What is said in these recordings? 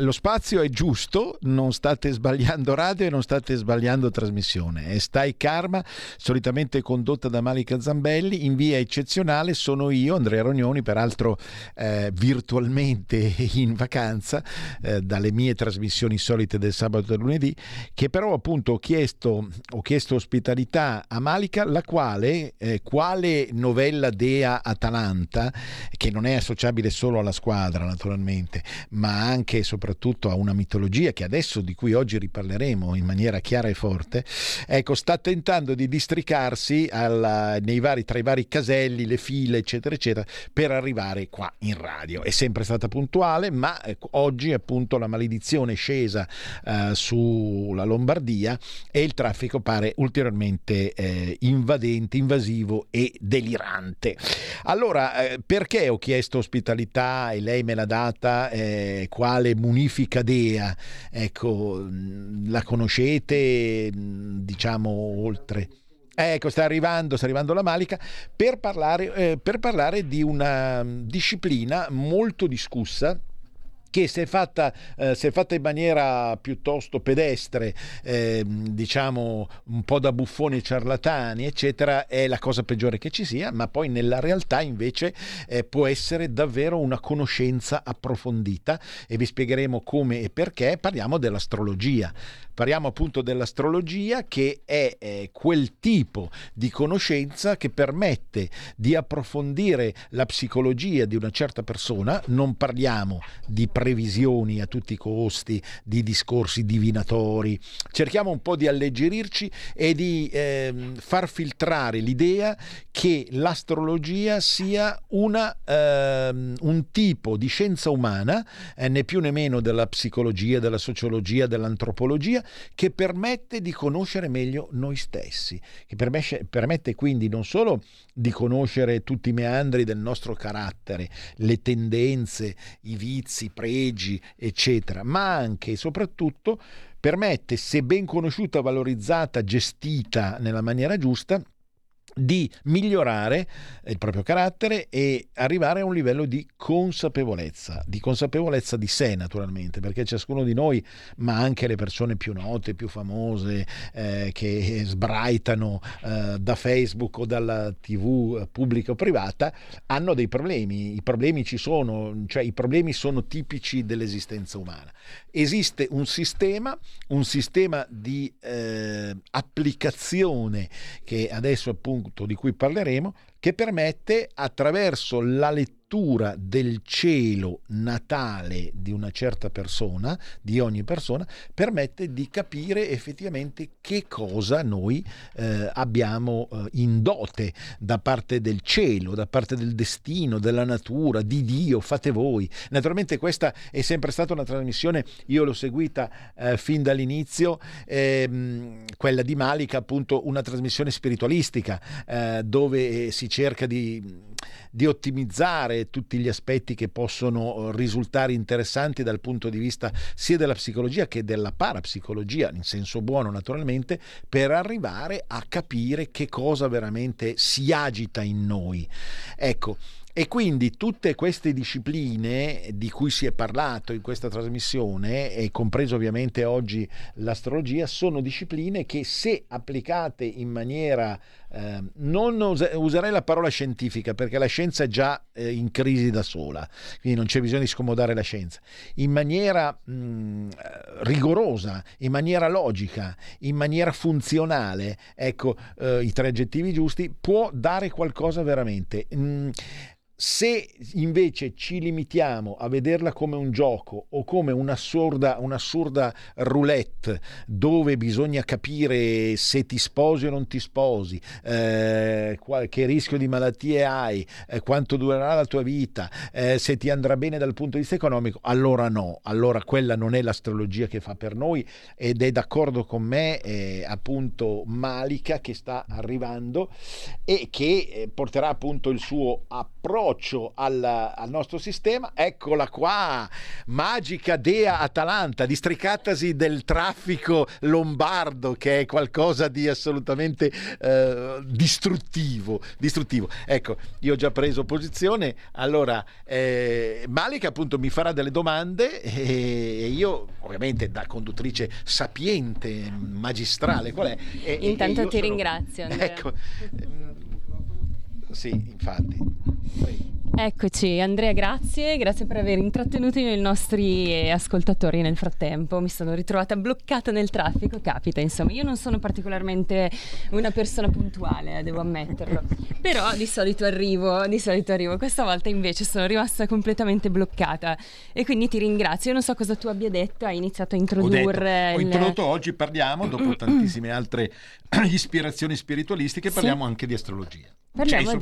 lo spazio è giusto, non state sbagliando radio e non state sbagliando trasmissione. È Stai Karma, solitamente condotta da Malika Zambelli, in via eccezionale sono io, Andrea Rognoni, peraltro virtualmente in vacanza dalle mie trasmissioni solite del sabato e lunedì, che però appunto ho chiesto ospitalità a Malika, la quale, quale novella dea Atalanta, che non è associabile solo alla squadra, naturalmente, ma anche e soprattutto a una mitologia che adesso, di cui oggi riparleremo in maniera chiara e forte, ecco, sta tentando di districarsi tra i vari caselli, le file eccetera eccetera, per arrivare qua in radio. È sempre stata puntuale, ma oggi appunto la maledizione è scesa sulla Lombardia e il traffico pare ulteriormente invadente, invasivo e delirante. Allora, perché ho chiesto ospitalità e lei me l'ha data, quale munifica dea? Ecco, la conoscete, diciamo, oltre? Ecco, sta arrivando la Malika per parlare di una disciplina molto discussa, che si è fatta in maniera piuttosto pedestre, diciamo un po' da buffoni e ciarlatani eccetera, è la cosa peggiore che ci sia, ma poi nella realtà invece può essere davvero una conoscenza approfondita, e vi spiegheremo come e perché. Parliamo appunto dell'astrologia, che è quel tipo di conoscenza che permette di approfondire la psicologia di una certa persona. Non parliamo di previsioni a tutti i costi, di discorsi divinatori. Cerchiamo un po' di alleggerirci e di far filtrare l'idea che l'astrologia sia un tipo di scienza umana, né più né meno della psicologia, della sociologia, dell'antropologia, che permette di conoscere meglio noi stessi, che permette quindi non solo di conoscere tutti i meandri del nostro carattere, le tendenze, i vizi, i pregi eccetera, ma anche e soprattutto permette, se ben conosciuta, valorizzata, gestita nella maniera giusta, di migliorare il proprio carattere e arrivare a un livello di consapevolezza di sé, naturalmente, perché ciascuno di noi, ma anche le persone più note, più famose, che sbraitano da Facebook o dalla TV pubblica o privata, hanno dei problemi. I problemi ci sono, cioè i problemi sono tipici dell'esistenza umana. Esiste un sistema di applicazione, che adesso appunto di cui parleremo, che permette, attraverso la lettura del cielo natale di una certa persona, di ogni persona, permette di capire effettivamente che cosa noi abbiamo in dote da parte del cielo, da parte del destino, della natura, di Dio. Fate voi. Naturalmente questa è sempre stata una trasmissione, io l'ho seguita fin dall'inizio, quella di Malika, appunto una trasmissione spiritualistica, dove si cerca di ottimizzare tutti gli aspetti che possono risultare interessanti dal punto di vista sia della psicologia che della parapsicologia, in senso buono naturalmente, per arrivare a capire che cosa veramente si agita in noi. Ecco, e quindi tutte queste discipline di cui si è parlato in questa trasmissione, e compreso ovviamente oggi l'astrologia, sono discipline che, se applicate in maniera non userei la parola scientifica, perché la scienza è già in crisi da sola, quindi non c'è bisogno di scomodare la scienza, in maniera rigorosa, in maniera logica, in maniera funzionale, ecco, i tre aggettivi giusti, può dare qualcosa veramente. Se invece ci limitiamo a vederla come un gioco o come un'assurda roulette dove bisogna capire se ti sposi o non ti sposi, che rischio di malattie hai, quanto durerà la tua vita, se ti andrà bene dal punto di vista economico, allora no, allora quella non è l'astrologia che fa per noi. Ed è d'accordo con me appunto Malika, che sta arrivando e che porterà appunto il suo approccio al nostro sistema. Eccola qua, magica dea Atalanta, districatasi del traffico lombardo, che è qualcosa di assolutamente distruttivo. Ecco, io ho già preso posizione. Allora Malika appunto mi farà delle domande e io ovviamente, da conduttrice sapiente, magistrale qual è, intanto ti ringrazio, Andrea. Ecco, sì, infatti. Eccoci Andrea, grazie per aver intrattenuto i nostri ascoltatori. Nel frattempo mi sono ritrovata bloccata nel traffico, capita, insomma. Io non sono particolarmente una persona puntuale, devo ammetterlo, però di solito arrivo. Questa volta invece sono rimasta completamente bloccata e quindi ti ringrazio. Io non so cosa tu abbia detto, hai iniziato a introdurre. Ho introdotto oggi parliamo, dopo tantissime altre ispirazioni spiritualistiche, parliamo anche di astrologia. Parliamo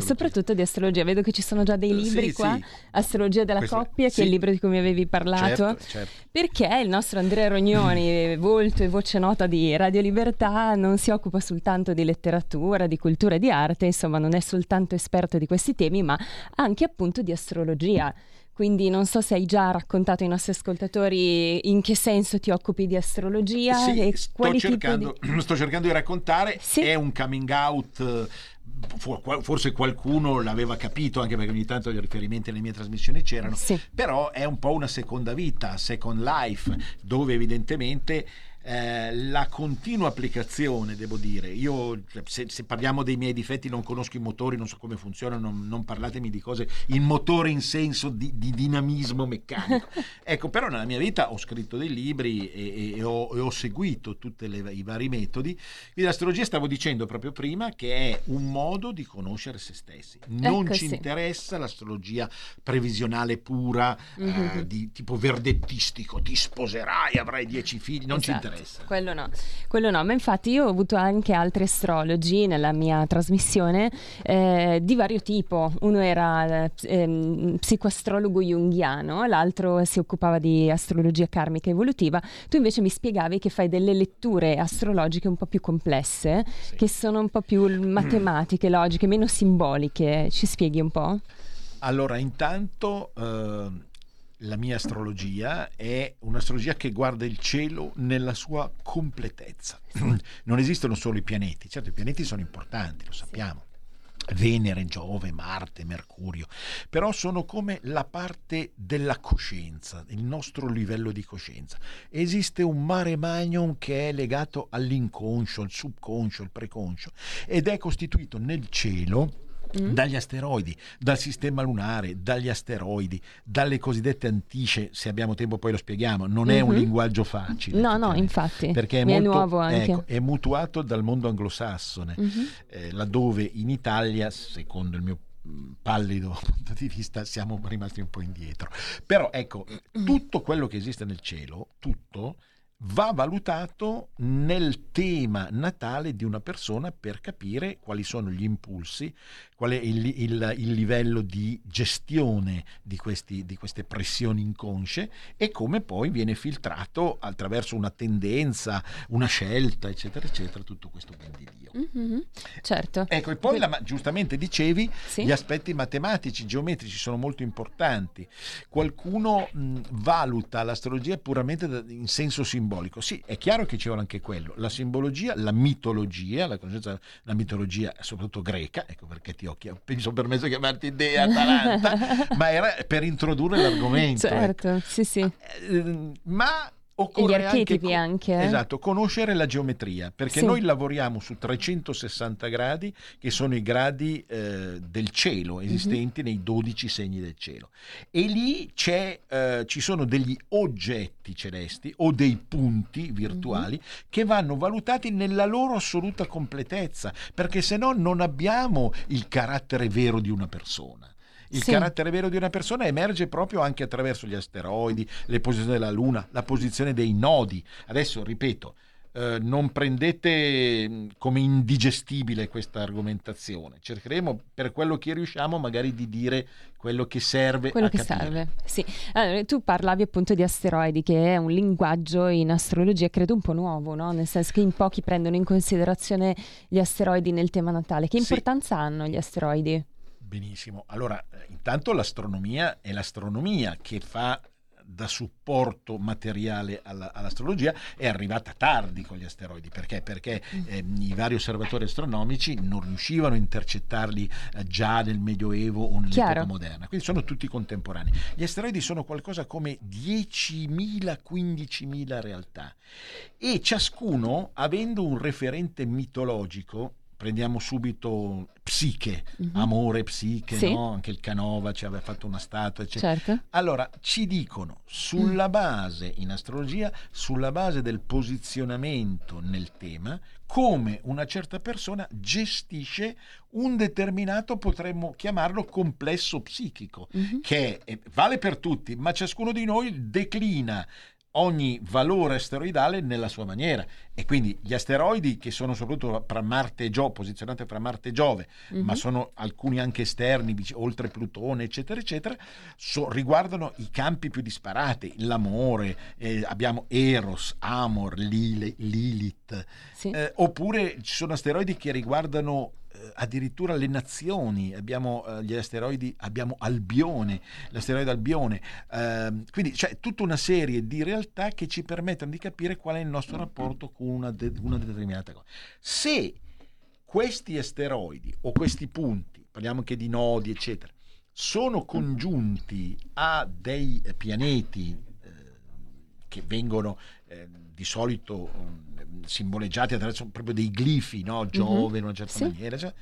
soprattutto di astrologia. Vedo che ci sono già dei libri qua. Astrologia della coppia, che è il libro di cui mi avevi parlato. Certo. Perché il nostro Andrea Rognoni, volto e voce nota di Radio Libertà, non si occupa soltanto di letteratura, di cultura e di arte, insomma non è soltanto esperto di questi temi, ma anche appunto di astrologia. Quindi non so se hai già raccontato ai nostri ascoltatori in che senso ti occupi di astrologia. Sto cercando di raccontare. Sì. È un coming out, forse qualcuno l'aveva capito, anche perché ogni tanto gli riferimenti nelle mie trasmissioni c'erano. Sì. Però è un po' una seconda vita, second life, dove evidentemente la continua applicazione, devo dire, io se parliamo dei miei difetti, non conosco i motori, non so come funzionano, non parlatemi di cose, il motore in senso di dinamismo meccanico. Ecco, però nella mia vita ho scritto dei libri e ho seguito tutti i vari metodi. L'astrologia, stavo dicendo proprio prima, che è un modo di conoscere se stessi. Non ci interessa l'astrologia previsionale pura, di tipo verdettistico, ti sposerai, avrai 10 figli, non ci interessa. Quello no, ma infatti io ho avuto anche altri astrologi nella mia trasmissione di vario tipo. Uno era psicoastrologo junghiano, l'altro si occupava di astrologia karmica evolutiva. Tu invece mi spiegavi che fai delle letture astrologiche un po' più complesse, che sono un po' più matematiche, logiche, meno simboliche. Ci spieghi un po'? Allora, intanto la mia astrologia è un'astrologia che guarda il cielo nella sua completezza. Non esistono solo i pianeti, certo i pianeti sono importanti, lo sappiamo, Venere, Giove, Marte, Mercurio, però sono come la parte della coscienza, il nostro livello di coscienza. Esiste un mare magnum che è legato all'inconscio, al subconscio, al preconscio, ed è costituito nel cielo dagli asteroidi, dal sistema lunare, dalle cosiddette antisce. Se abbiamo tempo poi lo spieghiamo, non è un linguaggio facile. No, infatti, perché è nuovo anche. Ecco, è mutuato dal mondo anglosassone, laddove in Italia, secondo il mio pallido punto di vista, siamo rimasti un po' indietro. Però ecco, tutto quello che esiste nel cielo, tutto, va valutato nel tema natale di una persona per capire quali sono gli impulsi, qual è il livello di gestione di queste pressioni inconsce, e come poi viene filtrato attraverso una tendenza, una scelta, eccetera eccetera, tutto questo ben di Dio. Certo. Ecco, e poi giustamente dicevi, gli aspetti matematici, geometrici sono molto importanti. Qualcuno valuta l'astrologia puramente in senso simbolico. Sì, è chiaro che c'è anche quello, la simbologia, la mitologia, la conoscenza della mitologia soprattutto greca. Ecco perché mi sono permesso di chiamarti Dea Atalanta, ma era per introdurre l'argomento. Certo, ecco. Sì. Ma occorre gli archetipi anche. Esatto, conoscere la geometria, perché noi lavoriamo su 360 gradi, che sono i gradi del cielo esistenti nei 12 segni del cielo, e lì ci sono degli oggetti celesti o dei punti virtuali che vanno valutati nella loro assoluta completezza, perché se no non abbiamo il carattere vero di una persona. Il carattere vero di una persona emerge proprio anche attraverso gli asteroidi, le posizioni della Luna, la posizione dei nodi. Adesso ripeto, non prendete come indigestibile questa argomentazione. Cercheremo per quello che riusciamo magari di dire quello che serve a capire. Sì. Allora, tu parlavi appunto di asteroidi, che è un linguaggio in astrologia credo un po' nuovo, no? Nel senso che in pochi prendono in considerazione gli asteroidi nel tema natale. Che importanza hanno gli asteroidi? Benissimo. Allora, intanto l'astronomia è l'astronomia che fa da supporto materiale all'astrologia, è arrivata tardi con gli asteroidi. Perché? Perché i vari osservatori astronomici non riuscivano a intercettarli già nel Medioevo o nell'epoca moderna, quindi sono tutti contemporanei. Gli asteroidi sono qualcosa come 10.000-15.000 realtà, e ciascuno avendo un referente mitologico. Prendiamo subito Psiche, amore, Psiche, no? Anche il Canova ci aveva fatto una statua, eccetera. Certo. Allora, ci dicono, sulla base, in astrologia, sulla base del posizionamento nel tema, come una certa persona gestisce un determinato, potremmo chiamarlo, complesso psichico, che vale per tutti, ma ciascuno di noi declina ogni valore asteroidale nella sua maniera. E quindi gli asteroidi, che sono soprattutto fra Marte e Giove, posizionati fra Marte e Giove, ma sono alcuni anche esterni, oltre Plutone, eccetera, eccetera, riguardano i campi più disparati, l'amore, abbiamo Eros, Amor, Lilith, oppure ci sono asteroidi che riguardano addirittura le nazioni. Abbiamo gli asteroidi, abbiamo Albione, l'asteroide Albione, quindi c'è tutta una serie di realtà che ci permettono di capire qual è il nostro rapporto con una determinata cosa. Se questi asteroidi o questi punti, parliamo anche di nodi eccetera, sono congiunti a dei pianeti che vengono di solito simboleggiati attraverso proprio dei glifi, no? Giove in una certa maniera, cioè,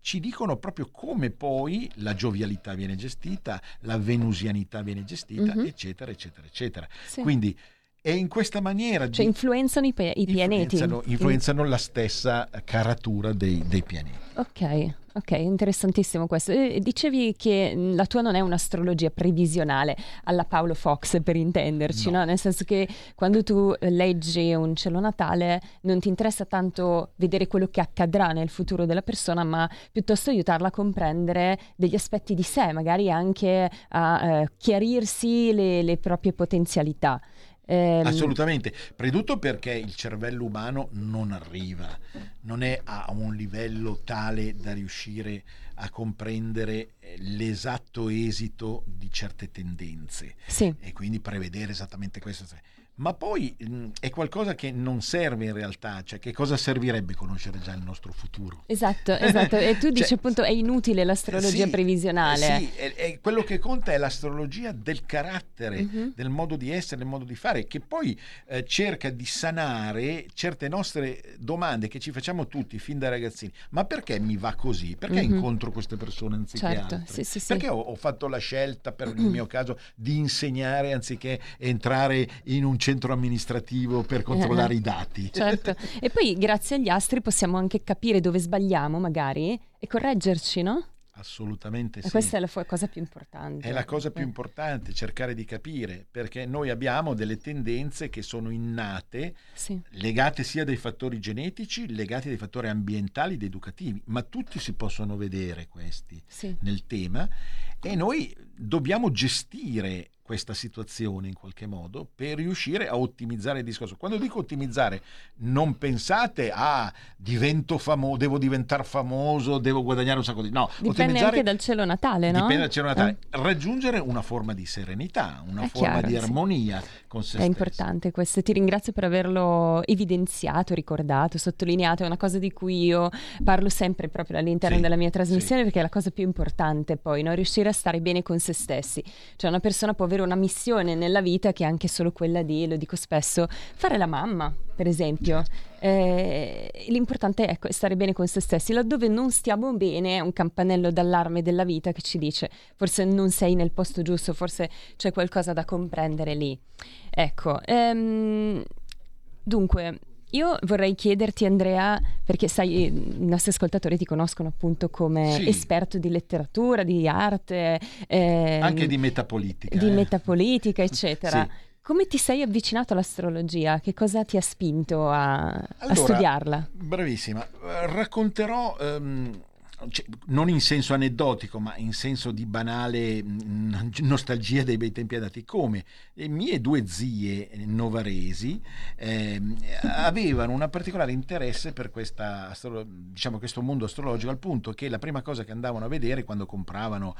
ci dicono proprio come poi la giovialità viene gestita, la venusianità viene gestita, eccetera, eccetera, eccetera. Quindi è in questa maniera, cioè, influenzano i pianeti, influenzano la stessa caratura dei pianeti. Ok, interessantissimo questo. Dicevi che la tua non è un'astrologia previsionale alla Paolo Fox, per intenderci, no? Nel senso che quando tu leggi un cielo natale non ti interessa tanto vedere quello che accadrà nel futuro della persona, ma piuttosto aiutarla a comprendere degli aspetti di sé, magari anche a chiarirsi le proprie potenzialità. Assolutamente, preduto perché il cervello umano non arriva, non è a un livello tale da riuscire a comprendere l'esatto esito di certe tendenze e quindi prevedere esattamente questo. Ma poi è qualcosa che non serve in realtà, cioè che cosa servirebbe conoscere già il nostro futuro? Esatto, e tu dici appunto è inutile l'astrologia previsionale. Sì, è quello che conta è l'astrologia del carattere, del modo di essere, del modo di fare, che poi cerca di sanare certe nostre domande che ci facciamo tutti fin da ragazzini. Ma perché mi va così? Perché incontro queste persone anziché altre? Sì. Perché ho fatto la scelta, per il mio caso, di insegnare anziché entrare in un centro amministrativo per controllare i dati. Certo. E poi grazie agli astri possiamo anche capire dove sbagliamo magari e correggerci, no? Assolutamente sì. E questa è la cosa più importante. È la cosa più importante, cercare di capire, perché noi abbiamo delle tendenze che sono innate, legate sia a dei fattori genetici, legati a dei fattori ambientali ed educativi, ma tutti si possono vedere questi nel tema, e noi dobbiamo gestire questa situazione in qualche modo per riuscire a ottimizzare il discorso. Quando dico ottimizzare, non pensate a devo diventare famoso, devo guadagnare un sacco di... No, dipende anche dal cielo natale, no? Dipende dal cielo natale. Raggiungere una forma di serenità, una forma di armonia con se stessi. È importante questo. Ti ringrazio per averlo evidenziato, ricordato, sottolineato. È una cosa di cui io parlo sempre proprio all'interno della mia trasmissione, perché è la cosa più importante poi, no? Riuscire a stare bene con se stessi. Cioè una persona può avere una missione nella vita che è anche solo quella di, lo dico spesso, fare la mamma, per esempio. L'importante è stare bene con se stessi. Laddove non stiamo bene è un campanello d'allarme della vita che ci dice forse non sei nel posto giusto, forse c'è qualcosa da comprendere lì. Dunque Io vorrei chiederti, Andrea, perché sai, i nostri ascoltatori ti conoscono appunto come esperto di letteratura, di arte, anche di metapolitica, eccetera. Sì. Come ti sei avvicinato all'astrologia? Che cosa ti ha spinto a studiarla? Bravissima. Racconterò, non in senso aneddotico, ma in senso di banale nostalgia dei bei tempi andati, come le mie due zie novaresi avevano un particolare interesse per questa, diciamo, questo mondo astrologico, al punto che la prima cosa che andavano a vedere quando compravano,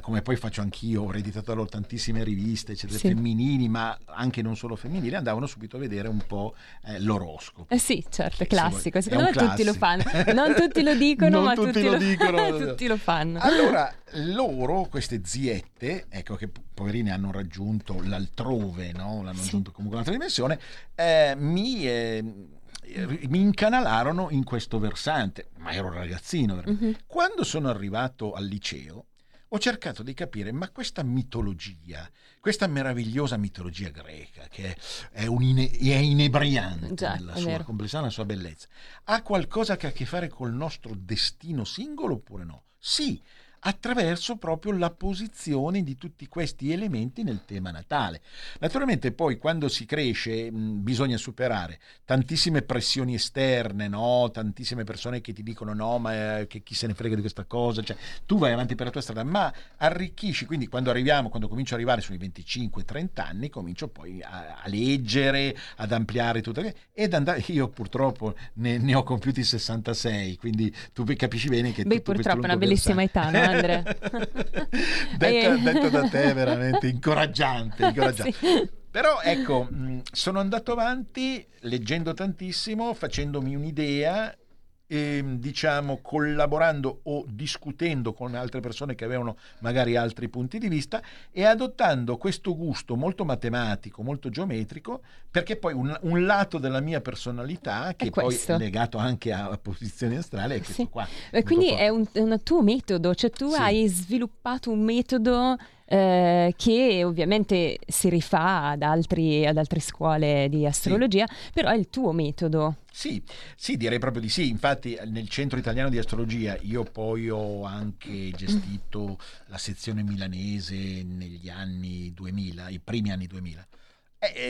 come poi faccio anch'io, ho ereditato loro tantissime riviste, eccetera, femminili, ma anche non solo femminili, andavano subito a vedere un po' l'oroscopo. Sì, certo, classico. Secondo me tutti lo fanno, non tutti lo dicono, ma tutti lo dicono. Tutti lo fanno. Allora, loro, queste ziette, ecco, che poverine hanno raggiunto l'altrove, no? L'hanno raggiunto comunque un'altra dimensione, mi incanalarono in questo versante, ma ero un ragazzino veramente. Mm-hmm. Quando sono arrivato al liceo ho cercato di capire, ma questa mitologia, questa meravigliosa mitologia greca, che è inebriante nella sua complessità, nella sua bellezza, ha qualcosa che ha a che fare col nostro destino singolo oppure no? Sì, attraverso proprio la posizione di tutti questi elementi nel tema natale. Naturalmente poi quando si cresce bisogna superare tantissime pressioni esterne, no? Tantissime persone che ti dicono no, ma che chi se ne frega di questa cosa, cioè tu vai avanti per la tua strada, ma arricchisci. Quindi quando comincio ad arrivare sui 25-30 anni, comincio poi a leggere, ad ampliare tutto ed andare. Io purtroppo ne ho compiuti 66, quindi tu capisci bene che purtroppo è una bellissima età, no? Andrea? detto da te, veramente incoraggiante. Sì. Però ecco, sono andato avanti leggendo tantissimo, facendomi un'idea, diciamo collaborando o discutendo con altre persone che avevano magari altri punti di vista, e adottando questo gusto molto matematico, molto geometrico, perché poi un lato della mia personalità che poi è legato anche a posizione astrale è questo qua. Quindi è un tuo metodo, cioè tu hai sviluppato un metodo che ovviamente si rifà ad altre scuole di astrologia, però è il tuo metodo. Sì, direi proprio di sì. Infatti nel Centro Italiano di Astrologia io poi ho anche gestito la sezione milanese negli anni 2000, i primi anni 2000.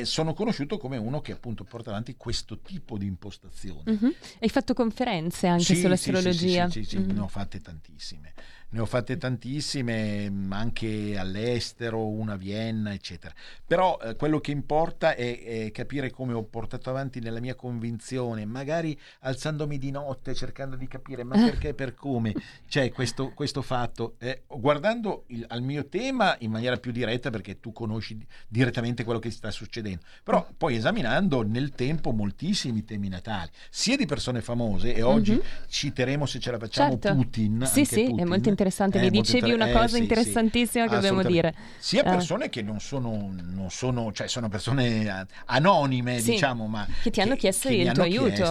Sono conosciuto come uno che appunto porta avanti questo tipo di impostazione. Mm-hmm. Hai fatto conferenze anche sull'astrologia? Sì, mm-hmm. Ne ho fatte tantissime, anche all'estero, una a Vienna, eccetera. Però quello che importa è capire come ho portato avanti nella mia convinzione, magari alzandomi di notte, cercando di capire ma perché, per come c'è questo fatto, guardando al mio tema in maniera più diretta, perché tu conosci direttamente quello che sta succedendo, però poi esaminando nel tempo moltissimi temi natali, sia di persone famose, e oggi citeremo, se ce la facciamo, Putin. Putin. È molto interessante, mi dicevi una cosa interessantissima che dobbiamo dire, sia persone che non sono, cioè sono persone anonime, diciamo, ma che ti hanno chiesto il tuo aiuto,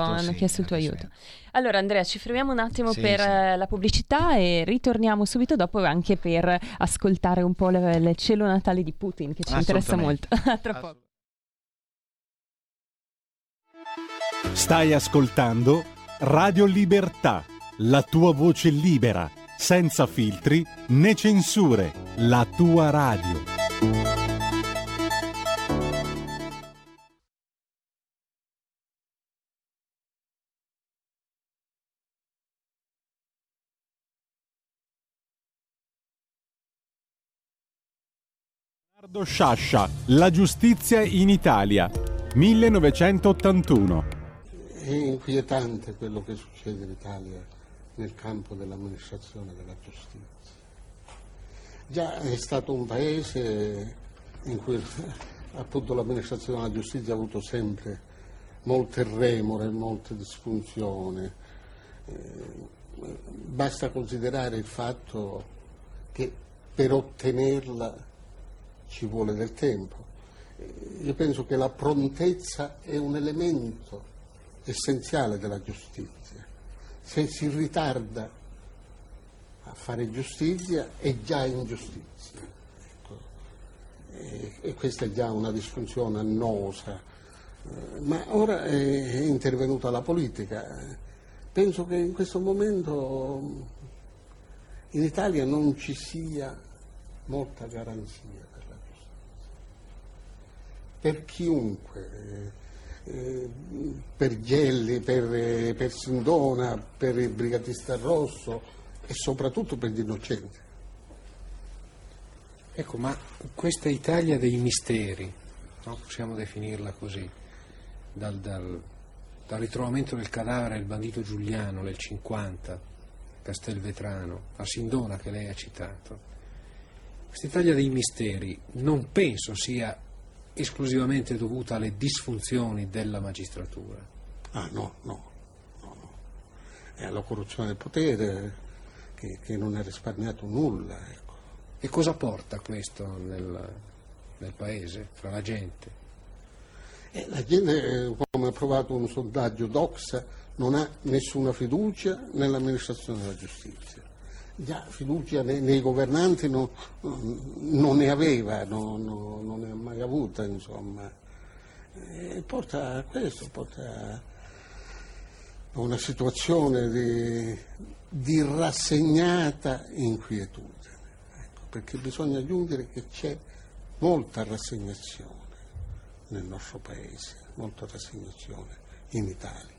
Allora Andrea, ci fermiamo un attimo per la pubblicità e ritorniamo subito dopo, anche per ascoltare un po' il cielo natale di Putin, che ci interessa molto. Tra poco. Stai ascoltando Radio Libertà, la tua voce libera, senza filtri né censure, la tua radio. Sciascia, la giustizia in Italia, 1981. È inquietante quello che succede in Italia nel campo dell'amministrazione della giustizia. Già è stato un paese in cui appunto l'amministrazione della giustizia ha avuto sempre molte remore, molte disfunzioni. Basta considerare il fatto che per ottenerla ci vuole del tempo. Io penso che la prontezza è un elemento essenziale della giustizia. Se si ritarda a fare giustizia è già ingiustizia. Ecco. E questa è già una disfunzione annosa, ma ora è intervenuta la politica. Penso che in questo momento in Italia non ci sia molta garanzia per la giustizia, per chiunque, per Gelli, per Sindona, per il brigatista Rosso e soprattutto per gli innocenti. Ecco, ma questa Italia dei misteri, no? Possiamo definirla così, dal ritrovamento del cadavere del bandito Giuliano nel 50, Castelvetrano, a Sindona che lei ha citato, questa Italia dei misteri non penso sia esclusivamente dovuta alle disfunzioni della magistratura. Ah no. È alla corruzione del potere che non ha risparmiato nulla, ecco. E cosa porta questo nel paese, fra la gente? La gente, come ha provato un sondaggio d'Oxa, non ha nessuna fiducia nell'amministrazione della giustizia. Già fiducia nei governanti non ne aveva, non ne ha mai avuta, insomma. E porta a questo, porta a una situazione di rassegnata inquietudine. Perché bisogna aggiungere che c'è molta rassegnazione nel nostro paese, molta rassegnazione in Italia,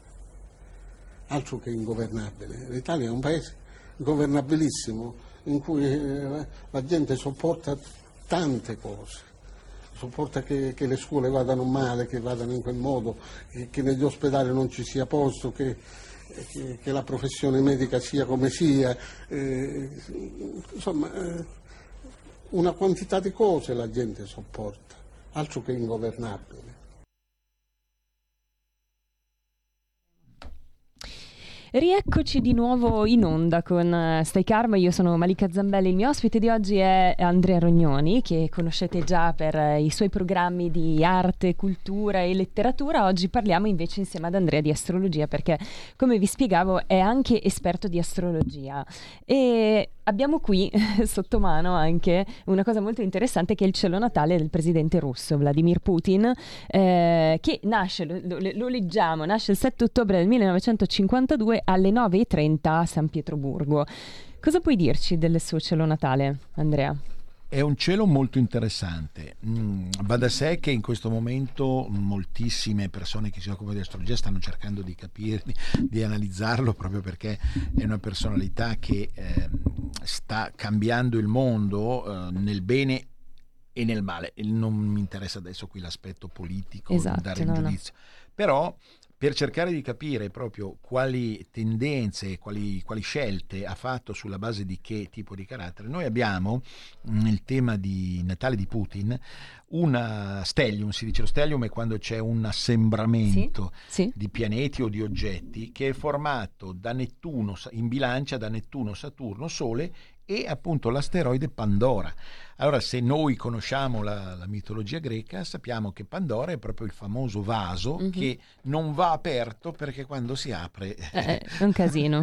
altro che ingovernabile. L'Italia è un paese governabilissimo in cui la gente sopporta tante cose, sopporta che le scuole vadano male, che vadano in quel modo, che negli ospedali non ci sia posto, che la professione medica sia come sia, insomma... Una quantità di cose la gente sopporta, altro che ingovernabile. Rieccoci di nuovo in onda con Stai Karma, io sono Malika Zambelli, il mio ospite di oggi è Andrea Rognoni, che conoscete già per i suoi programmi di arte, cultura e letteratura. Oggi parliamo invece insieme ad Andrea di astrologia, perché come vi spiegavo è anche esperto di astrologia e abbiamo qui sotto mano anche una cosa molto interessante, che è il cielo natale del presidente russo Vladimir Putin, che nasce, lo leggiamo, nasce il 7 ottobre del 1952 alle 9:30 a San Pietroburgo. Cosa puoi dirci del suo cielo natale, Andrea? È un cielo molto interessante. Va da sé che in questo momento moltissime persone che si occupano di astrologia stanno cercando di capire, di analizzarlo, proprio perché è una personalità che sta cambiando il mondo nel bene e nel male. Non mi interessa adesso qui l'aspetto politico, esatto, dare il giudizio. No. Però per cercare di capire proprio quali tendenze, quali scelte ha fatto sulla base di che tipo di carattere, noi abbiamo nel tema di Natale di Putin una stellium, si dice. Lo stellium è quando c'è un assembramento di pianeti o di oggetti, che è formato da Nettuno in Bilancia, da Nettuno, Saturno, Sole e appunto l'asteroide Pandora. Allora, se noi conosciamo la mitologia greca, sappiamo che Pandora è proprio il famoso vaso che non va aperto, perché quando si apre è un casino.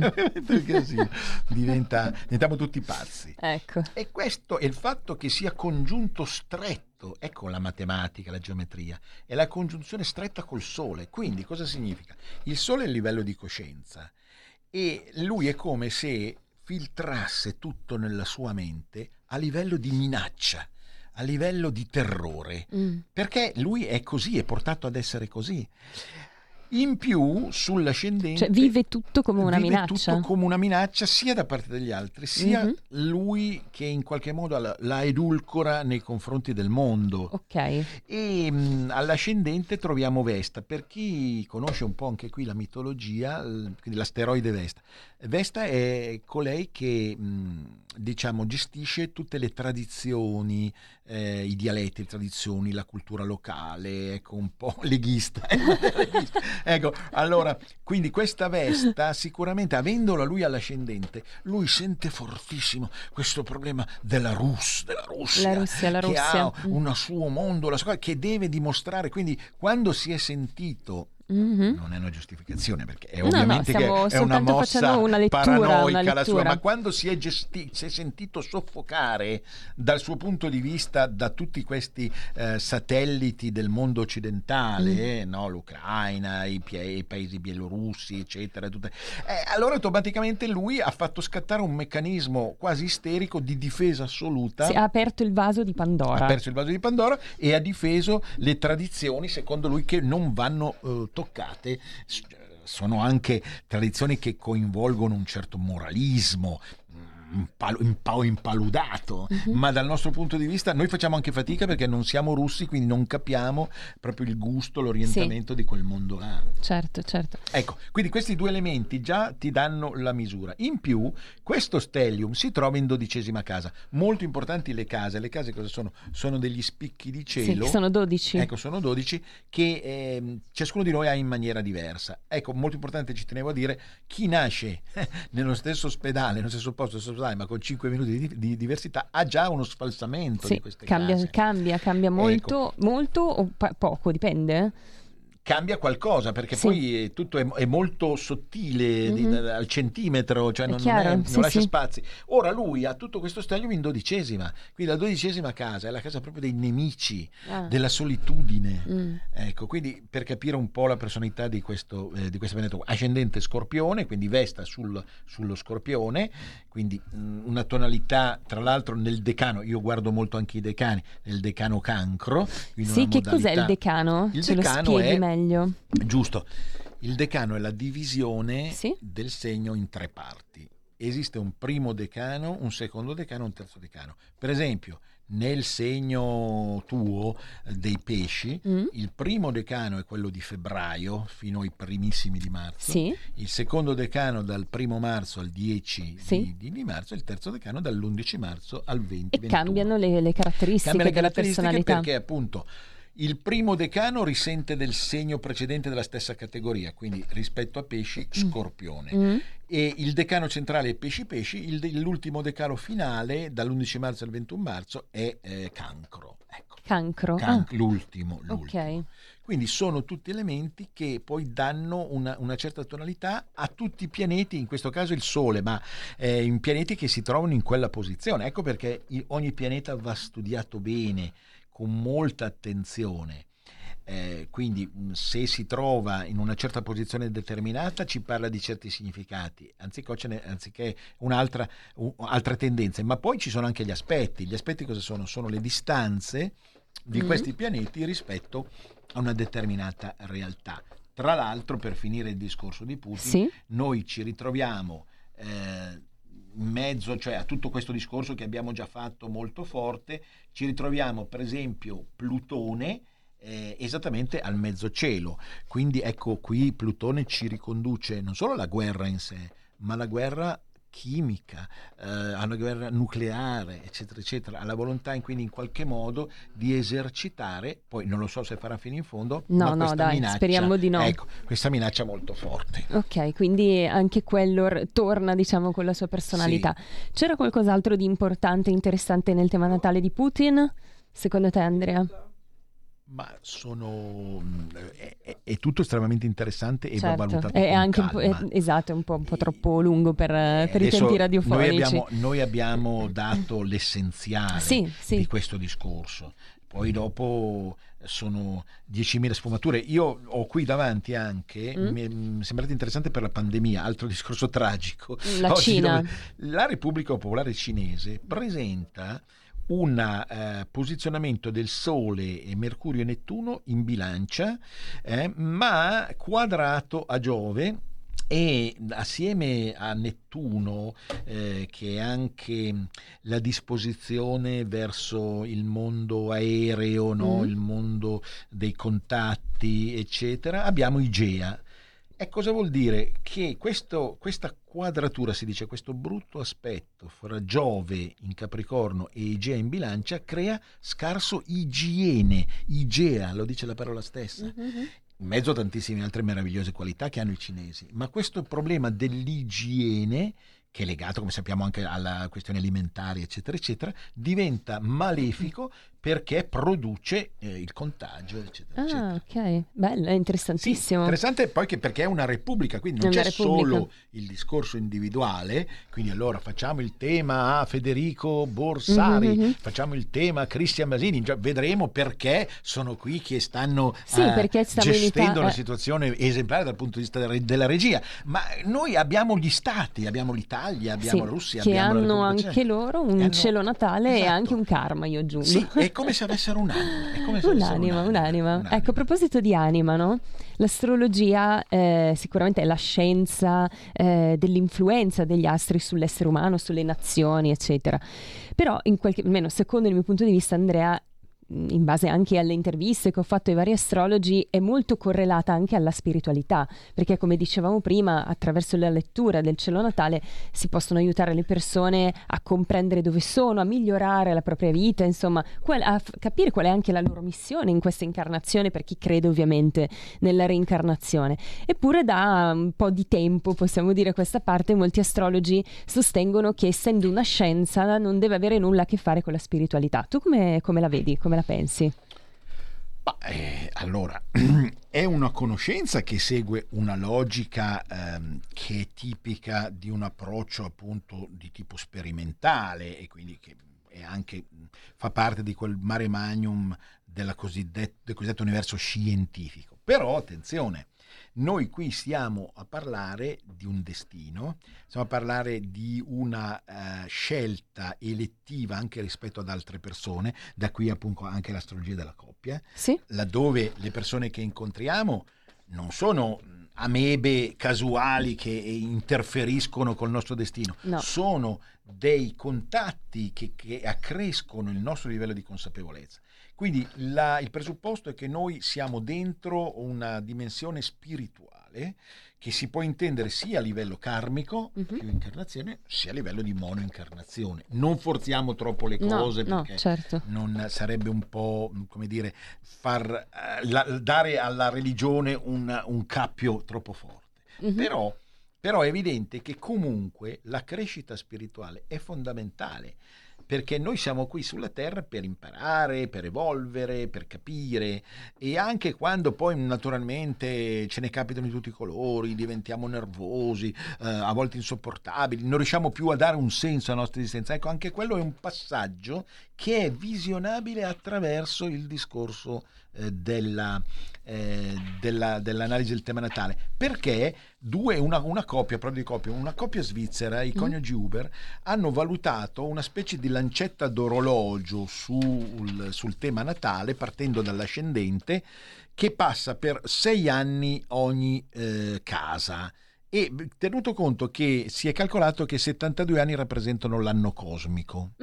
Diventiamo tutti pazzi. Ecco. E questo è il fatto che sia congiunto stretto, ecco la matematica, la geometria, è la congiunzione stretta col Sole. Quindi cosa significa? Il Sole è il livello di coscienza e lui è come se filtrasse tutto nella sua mente a livello di minaccia, a livello di terrore, perché lui è così, è portato ad essere così. In più, sull'ascendente, cioè, vive tutto come una minaccia. Vive tutto come una minaccia, sia da parte degli altri, sia lui che in qualche modo la edulcora nei confronti del mondo. Ok. E all'ascendente troviamo Vesta. Per chi conosce un po' anche qui la mitologia, l'asteroide Vesta. Vesta è colei che diciamo gestisce tutte le tradizioni, i dialetti, le tradizioni, la cultura locale, ecco, un po' leghista. Ecco, allora, quindi questa Vesta sicuramente, avendola lui all'ascendente, lui sente fortissimo questo problema della Russia, che ha un suo mondo, che deve dimostrare. Quindi quando si è sentito non è una giustificazione, perché è ovviamente che è una mossa paranoica la sua, ma quando si è sentito soffocare dal suo punto di vista da tutti questi satelliti del mondo occidentale, no? L'Ucraina, i paesi bielorussi, eccetera, allora automaticamente lui ha fatto scattare un meccanismo quasi isterico di difesa assoluta. Si è aperto il vaso di Pandora. Ha aperto il vaso di Pandora e ha difeso le tradizioni, secondo lui, che non vanno toccate. Sono anche tradizioni che coinvolgono un certo moralismo impaludato, ma dal nostro punto di vista noi facciamo anche fatica perché non siamo russi, quindi non capiamo proprio il gusto, l'orientamento di quel mondo là. Certo. Ecco, quindi questi due elementi già ti danno la misura. In più, questo stellium si trova in 12ª casa. Molto importanti le case. Le case cosa sono? Sono degli spicchi di cielo. Sì, sono 12. Ecco, sono 12 che ciascuno di noi ha in maniera diversa. Ecco, molto importante, ci tenevo a dire, chi nasce nello stesso ospedale, nello stesso posto, ma con 5 minuti di diversità ha già uno sfalsamento di queste case. Cambia molto, ecco. Molto o poco, dipende. Cambia qualcosa, perché poi tutto è molto sottile al centimetro, cioè non lascia spazi. Ora lui ha tutto questo stellium in 12ª, quindi la 12ª casa è la casa proprio dei nemici, della solitudine. Ecco, quindi per capire un po' la personalità di questo pianeta, ascendente Scorpione, quindi Vesta sullo Scorpione, quindi una tonalità, tra l'altro nel decano, io guardo molto anche i decani, nel decano Cancro. Sì, che cos'è il decano? Il decano è... Giusto. Il decano è la divisione del segno in 3 parti. Esiste un primo decano, un secondo decano, un terzo decano. Per esempio, nel segno tuo dei pesci, il primo decano è quello di febbraio fino ai primissimi di marzo, il secondo decano dal 1° marzo al 10 di marzo, il terzo decano dall'11 marzo al 20 e 21. Cambiano le caratteristiche della personalità, perché appunto il primo decano risente del segno precedente della stessa categoria, quindi rispetto a pesci, Scorpione. E il decano centrale è pesci, l'ultimo decano finale dall'11 marzo al 21 marzo è Cancro. Ecco. L'ultimo. Okay. Quindi sono tutti elementi che poi danno una certa tonalità a tutti i pianeti, in questo caso il Sole, ma in pianeti che si trovano in quella posizione. Ecco perché ogni pianeta va studiato bene, con molta attenzione. Quindi se si trova in una certa posizione determinata ci parla di certi significati anziché altre tendenze, ma poi ci sono anche gli aspetti. Gli aspetti cosa sono? Sono le distanze di questi pianeti rispetto a una determinata realtà. Tra l'altro, per finire il discorso di Putin, noi ci ritroviamo in mezzo, cioè a tutto questo discorso che abbiamo già fatto molto forte, ci ritroviamo per esempio Plutone esattamente al mezzocielo. Quindi ecco qui Plutone ci riconduce non solo alla guerra in sé, ma alla guerra chimica, alla guerra nucleare, eccetera eccetera, alla volontà quindi in qualche modo di esercitare, poi non lo so se farà fino in fondo, minaccia, speriamo di no, ecco, questa minaccia molto forte. Ok, quindi anche quello torna, diciamo, con la sua personalità. C'era qualcos'altro di importante, interessante nel tema natale di Putin, secondo te, Andrea? Ma è tutto estremamente interessante e va valutato con calma. Esatto, è un po' troppo lungo per i tempi radiofonici. Noi abbiamo dato l'essenziale di questo discorso. Poi dopo sono 10.000 sfumature. Io ho qui davanti anche, mi è sembrato interessante per la pandemia, altro discorso tragico. Cina. La Repubblica Popolare Cinese presenta un posizionamento del Sole e Mercurio e Nettuno in Bilancia, ma quadrato a Giove, e assieme a Nettuno, che è anche la disposizione verso il mondo aereo, no? Il mondo dei contatti, eccetera, abbiamo Igea. E cosa vuol dire? Che questa quadratura, si dice, questo brutto aspetto fra Giove in Capricorno e Igea in Bilancia crea scarso igiene. Igea, lo dice la parola stessa. In mezzo a tantissime altre meravigliose qualità che hanno i cinesi. Ma questo problema dell'igiene, che è legato, come sappiamo, anche alla questione alimentare, eccetera, eccetera, diventa malefico perché produce il contagio, eccetera, eccetera. Ok, bello, è interessantissimo. Sì, interessante poi che perché è una repubblica, quindi non c'è repubblica. Solo il discorso individuale, quindi allora facciamo il tema a Federico Borsari, facciamo il tema a Cristian Masini, già vedremo perché sono qui che stanno gestendo la situazione esemplare dal punto di vista della regia, ma noi abbiamo gli stati, abbiamo l'Italia, abbiamo la Russia, che abbiamo hanno anche loro un cielo natale e anche un karma, io aggiungo. Sì, come se avessero un'anima, è come se un'anima. Ecco, a proposito di anima, no? L'astrologia sicuramente è la scienza dell'influenza degli astri sull'essere umano, sulle nazioni, eccetera. Però, almeno secondo il mio punto di vista, Andrea, in base anche alle interviste che ho fatto ai vari astrologi, è molto correlata anche alla spiritualità, perché come dicevamo prima, attraverso la lettura del cielo natale si possono aiutare le persone a comprendere dove sono, a migliorare la propria vita, insomma a capire qual è anche la loro missione in questa incarnazione, per chi crede ovviamente nella reincarnazione. Eppure da un po' di tempo, possiamo dire, a questa parte molti astrologi sostengono che, essendo una scienza, non deve avere nulla a che fare con la spiritualità. Tu come la vedi? Come la pensi? Allora, è una conoscenza che segue una logica che è tipica di un approccio appunto di tipo sperimentale, e quindi che è anche, fa parte di quel mare magnum del cosiddetto universo scientifico. Però attenzione, noi qui stiamo a parlare di un destino, stiamo a parlare di una scelta elettiva anche rispetto ad altre persone, da qui appunto anche l'astrologia della coppia, laddove le persone che incontriamo non sono amebe casuali che interferiscono col nostro destino, sono dei contatti che accrescono il nostro livello di consapevolezza. Quindi il presupposto è che noi siamo dentro una dimensione spirituale che si può intendere sia a livello karmico, più incarnazione, sia a livello di monoincarnazione. Non forziamo troppo le cose, perché non sarebbe un po', come dire, dare alla religione un cappio troppo forte. Però è evidente che comunque la crescita spirituale è fondamentale, perché noi siamo qui sulla Terra per imparare, per evolvere, per capire, e anche quando poi naturalmente ce ne capitano di tutti i colori, diventiamo nervosi, a volte insopportabili, non riusciamo più a dare un senso alla nostra esistenza. Ecco, anche quello è un passaggio che è visionabile attraverso il discorso dell'analisi del tema natale, perché una coppia svizzera, i coniugi Uber, hanno valutato una specie di lancetta d'orologio sul tema natale, partendo dall'ascendente, che passa per 6 anni ogni casa, e tenuto conto che si è calcolato che 72 anni rappresentano l'anno cosmico.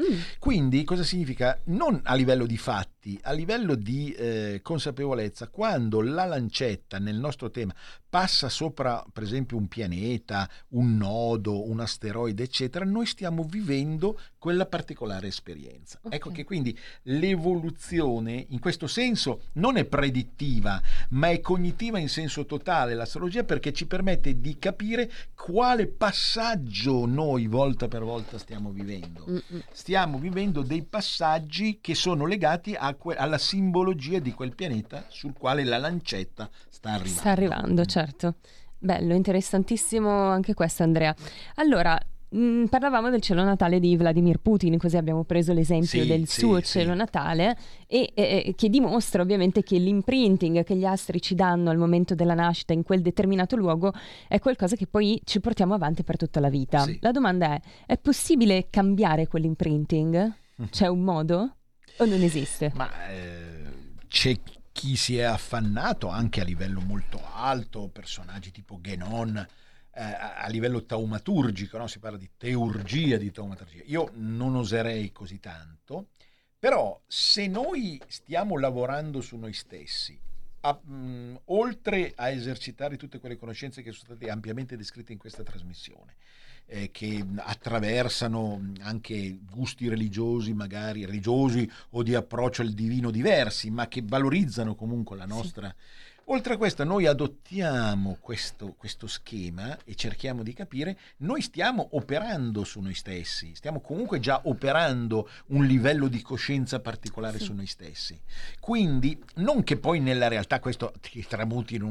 Quindi cosa significa? Non a livello di fatti, a livello di consapevolezza, quando la lancetta nel nostro tema passa sopra per esempio un pianeta, un nodo, un asteroide, eccetera, noi stiamo vivendo quella particolare esperienza. Ecco che quindi l'evoluzione in questo senso non è predittiva, ma è cognitiva in senso totale l'astrologia, perché ci permette di capire quale passaggio noi volta per volta stiamo vivendo. Stiamo vivendo dei passaggi che sono legati alla simbologia di quel pianeta sul quale la lancetta sta arrivando. Certo, bello, interessantissimo anche questo, Andrea. Allora, parlavamo del cielo natale di Vladimir Putin, così abbiamo preso l'esempio del suo cielo natale, e che dimostra ovviamente che l'imprinting che gli astri ci danno al momento della nascita in quel determinato luogo è qualcosa che poi ci portiamo avanti per tutta la vita. La domanda è possibile cambiare quell'imprinting? C'è un modo? O non esiste? Ma c'è chi si è affannato anche a livello molto alto, personaggi tipo Genon, a livello taumaturgico, no? Si parla di teurgia, di taumaturgia. Io non oserei così tanto, però se noi stiamo lavorando su noi stessi, oltre a esercitare tutte quelle conoscenze che sono state ampiamente descritte in questa trasmissione, che attraversano anche gusti religiosi, magari religiosi o di approccio al divino diversi, ma che valorizzano comunque la nostra Oltre a questo, noi adottiamo questo schema e cerchiamo di capire, noi stiamo operando su noi stessi, stiamo comunque già operando un livello di coscienza particolare su noi stessi. Quindi, non che poi nella realtà questo ti tramuti in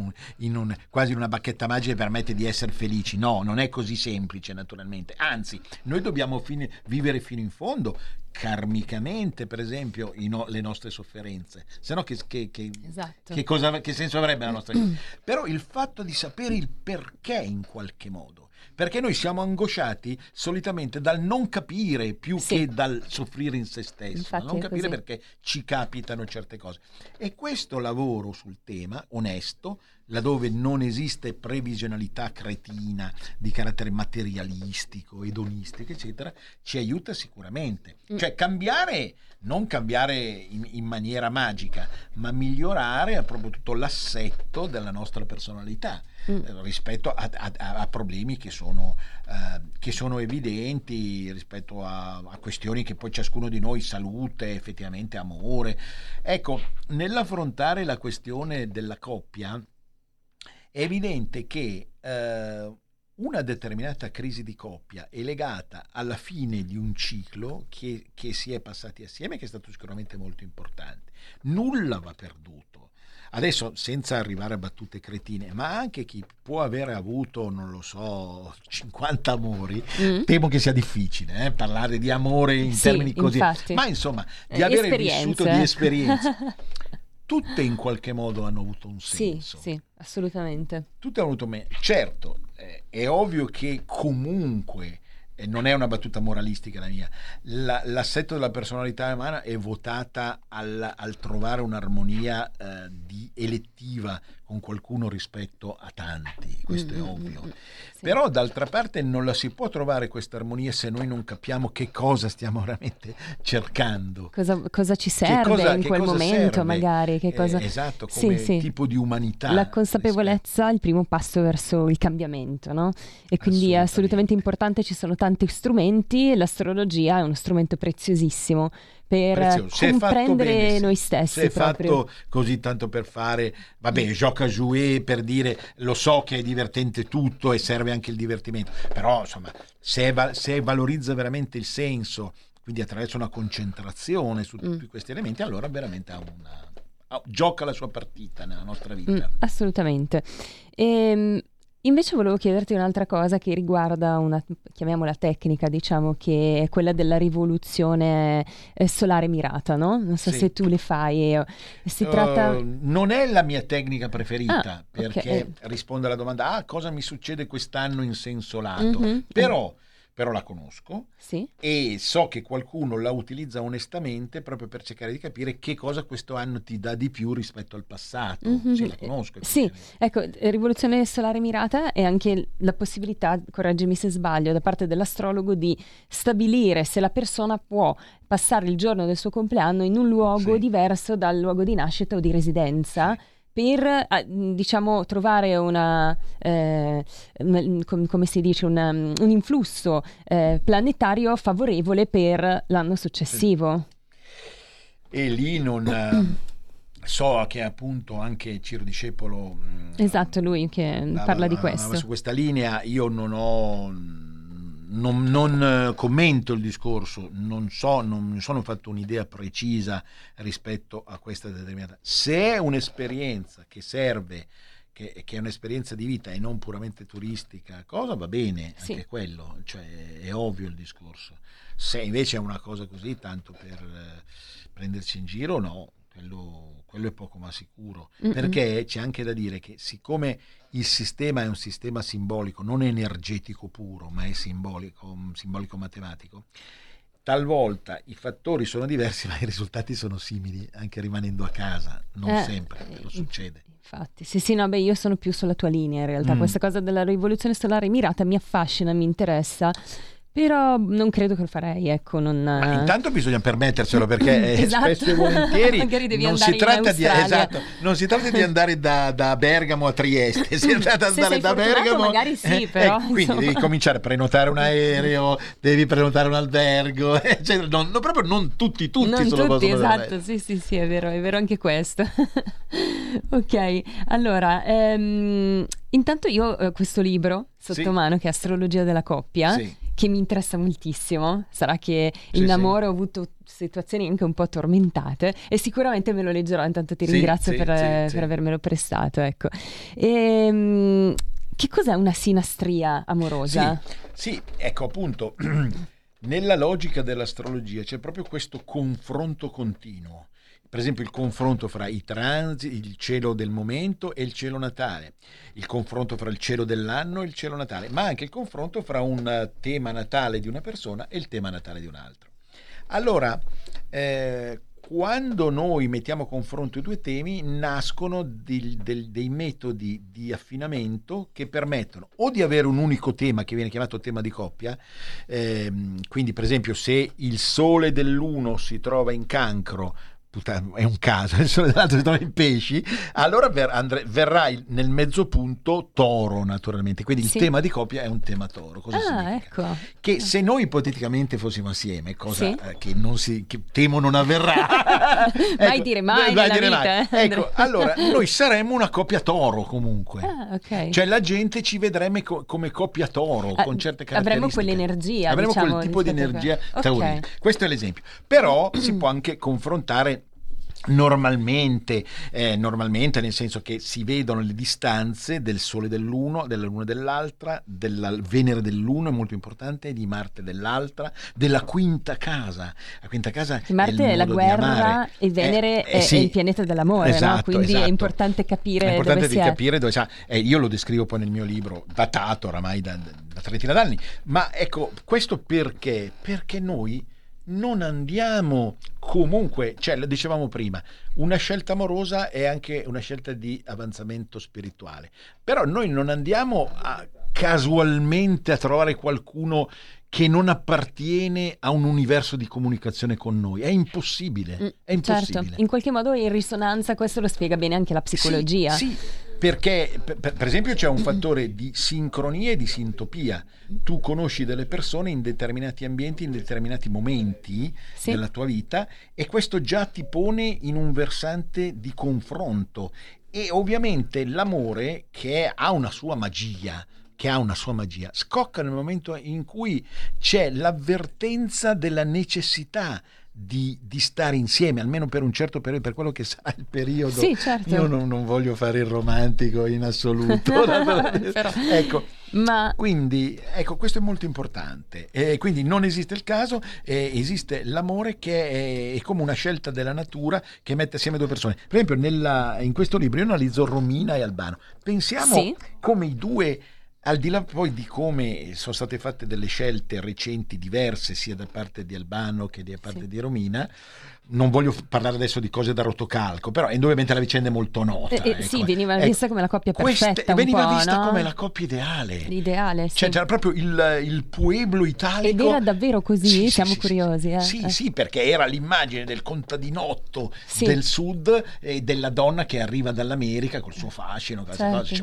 un quasi in una bacchetta magica e permette di essere felici, no, non è così semplice naturalmente, anzi, noi dobbiamo vivere fino in fondo, karmicamente, per esempio, le nostre sofferenze, se no esatto. Che senso avrebbe la nostra vita? Però il fatto di sapere il perché, in qualche modo, perché noi siamo angosciati solitamente dal non capire più che dal soffrire in se stesso. Infatti non capire perché ci capitano certe cose, e questo lavoro sul tema onesto, laddove non esiste previsionalità cretina di carattere materialistico, edonistico, eccetera, ci aiuta sicuramente. Cioè cambiare, non cambiare in maniera magica, ma migliorare a proprio tutto l'assetto della nostra personalità rispetto a problemi che sono evidenti, rispetto a questioni che poi ciascuno di noi, salute, effettivamente amore. Ecco, nell'affrontare la questione della coppia, è evidente che una determinata crisi di coppia è legata alla fine di un ciclo che si è passati assieme, che è stato sicuramente molto importante. Nulla va perduto. Adesso, senza arrivare a battute cretine, ma anche chi può aver avuto, non lo so, 50 amori, temo che sia difficile parlare di amore in termini così, infatti. Ma insomma, di avere vissuto di esperienze. Tutte in qualche modo hanno avuto un senso. Sì, assolutamente. Tutte hanno avuto certo, è ovvio che comunque, non è una battuta moralistica la mia, l'assetto della personalità umana è votata al trovare un'armonia di elettiva con qualcuno rispetto a tanti, questo è ovvio. Però d'altra parte non la si può trovare questa armonia se noi non capiamo che cosa stiamo veramente cercando, cosa ci serve, che cosa in quel momento serve. Magari che cosa... esatto, come tipo di umanità. La consapevolezza è il primo passo verso il cambiamento, no? E quindi è assolutamente importante. Ci sono tanti strumenti, l'astrologia è uno strumento preziosissimo per comprendere noi stessi. Se è fatto così tanto per fare, vabbè, gioca a jouer, per dire, lo so che è divertente tutto e serve anche il divertimento, però insomma, se valorizza veramente il senso, quindi attraverso una concentrazione su tutti questi elementi, allora veramente ha gioca la sua partita nella nostra vita. Assolutamente. Invece volevo chiederti un'altra cosa che riguarda una, chiamiamola tecnica, diciamo, che è quella della rivoluzione solare mirata, no? Non so se tu le fai. Si tratta... non è la mia tecnica preferita, perché risponde alla domanda cosa mi succede quest'anno in senso lato, però la conosco e so che qualcuno la utilizza onestamente proprio per cercare di capire che cosa questo anno ti dà di più rispetto al passato. Sì, la conosco. Ecco, rivoluzione solare mirata è anche la possibilità, correggimi se sbaglio, da parte dell'astrologo di stabilire se la persona può passare il giorno del suo compleanno in un luogo diverso dal luogo di nascita o di residenza, per, diciamo, trovare un influsso planetario favorevole per l'anno successivo. E lì non so che appunto anche Ciro Discepolo, esatto, lui che parla di questo, su questa linea io non commento il discorso, non mi sono fatto un'idea precisa rispetto a questa determinata. Se è un'esperienza che serve, che è un'esperienza di vita e non puramente turistica, cosa va bene anche quello, cioè è ovvio il discorso. Se invece è una cosa così tanto per prenderci in giro, no, quello è poco ma sicuro, perché c'è anche da dire che, siccome il sistema è un sistema simbolico, non energetico puro, ma è simbolico matematico, talvolta i fattori sono diversi ma i risultati sono simili anche rimanendo a casa, non sempre lo succede. Infatti, no, beh, io sono più sulla tua linea in realtà. Questa cosa della rivoluzione solare mirata mi affascina, mi interessa, Però non credo che lo farei, ecco. Ma intanto bisogna permetterselo, perché esatto, spesso e volentieri non si tratta di andare da Bergamo a Trieste, si tratta di andare da Bergamo, magari sì, però quindi devi cominciare a prenotare un aereo, devi prenotare un albergo, eccetera. No, proprio non tutti non sono tutti, esatto, sì, è vero anche questo. Ok, allora intanto io ho questo libro sotto mano che è Astrologia della coppia, che mi interessa moltissimo. Sarà che in amore ho avuto situazioni anche un po' tormentate e sicuramente me lo leggerò. Intanto ti ringrazio per avermelo prestato, ecco. Che cos'è una sinastria amorosa? Sì, ecco, appunto, nella logica dell'astrologia c'è proprio questo confronto continuo. Per esempio il confronto fra i transiti, il cielo del momento e il cielo natale, il confronto fra il cielo dell'anno e il cielo natale, ma anche il confronto fra un tema natale di una persona e il tema natale di un altro. Allora, quando noi mettiamo a confronto i due temi, nascono dei metodi di affinamento che permettono o di avere un unico tema che viene chiamato tema di coppia, quindi per esempio se il sole dell'uno si trova in cancro, è un caso, il sole dell'altro si trova in pesci, allora verrà nel mezzo punto toro, naturalmente, quindi il tema di coppia è un tema toro. Cosa significa? Ecco. Che se noi ipoteticamente fossimo assieme, cosa che temo non avverrà, ecco, mai dire mai nella vita, mai. Ecco, allora noi saremmo una coppia toro comunque, cioè la gente ci vedrebbe come coppia toro, con certe caratteristiche, avremmo quell'energia, quel tipo di energia taurina. Questo è l'esempio, però si può anche confrontare normalmente, nel senso che si vedono le distanze del sole dell'uno, della luna dell'altra, della Venere dell'uno, è molto importante, di Marte dell'altra, della quinta casa. La quinta casa Marte è la guerra e Venere è il pianeta dell'amore, esatto, no? Quindi è importante capire dove si è. Io lo descrivo poi nel mio libro, datato oramai da 30 d'anni, ma ecco, questo perché noi non andiamo comunque, cioè lo dicevamo prima, una scelta amorosa è anche una scelta di avanzamento spirituale, però noi non andiamo casualmente a trovare qualcuno che non appartiene a un universo di comunicazione con noi, è impossibile. Certo, in qualche modo è in risonanza, questo lo spiega bene anche la psicologia. Perché per esempio c'è un fattore di sincronia e di sintopia. Tu conosci delle persone in determinati ambienti, in determinati momenti della tua vita, e questo già ti pone in un versante di confronto. E ovviamente l'amore, che ha una sua magia, scocca nel momento in cui c'è l'avvertenza della necessità di stare insieme, almeno per un certo periodo, per quello che sarà il periodo. Io non voglio fare il romantico in assoluto. Però, ecco, quindi ecco, questo è molto importante, quindi non esiste il caso, esiste l'amore che è come una scelta della natura che mette assieme due persone. Per esempio in questo libro io analizzo Romina e Albano. Pensiamo come i due, al di là poi di come sono state fatte delle scelte recenti diverse sia da parte di Albano che da parte di Romina, non voglio parlare adesso di cose da rotocalco, però indubbiamente la vicenda è molto nota. Ecco. Sì, veniva vista come la coppia perfetta, veniva vista come la coppia ideale. L'ideale, cioè c'era proprio il pueblo italico. Ed era davvero così? Siamo curiosi. Sì, perché era l'immagine del contadinotto del sud e della donna che arriva dall'America col suo fascino, cioè,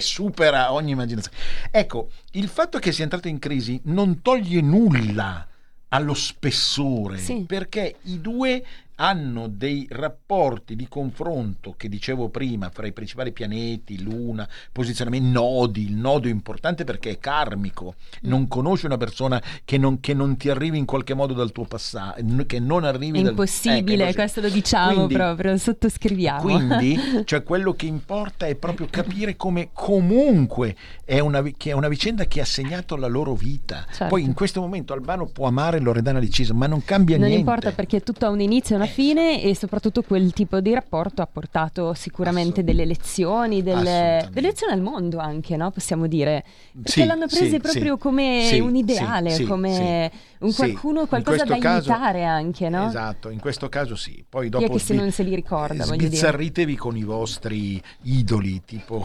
supera ogni immaginazione. Ecco, il fatto che sia entrata in crisi non toglie nulla allo spessore, perché i due hanno dei rapporti di confronto che dicevo prima fra i principali pianeti, luna, posizionamenti, nodi. Il nodo è importante perché è karmico, non conosci una persona che non ti arrivi in qualche modo dal tuo passato, che non arrivi è impossibile, questo lo diciamo, quindi, proprio sottoscriviamo, quindi cioè quello che importa è proprio capire come comunque è una vicenda che ha segnato la loro vita. Poi in questo momento Albano può amare Loredana Licisa, ma non cambia niente, non importa, perché tutto ha un inizio alla fine, e soprattutto quel tipo di rapporto ha portato sicuramente delle lezioni, delle lezioni al mondo anche, no? Possiamo dire, perché l'hanno prese proprio come un ideale, come un qualcuno, qualcosa da imitare anche, no? Esatto, in questo caso sì. Poi dopo che se non se li ricorda, sbizzarritevi con i vostri idoli, tipo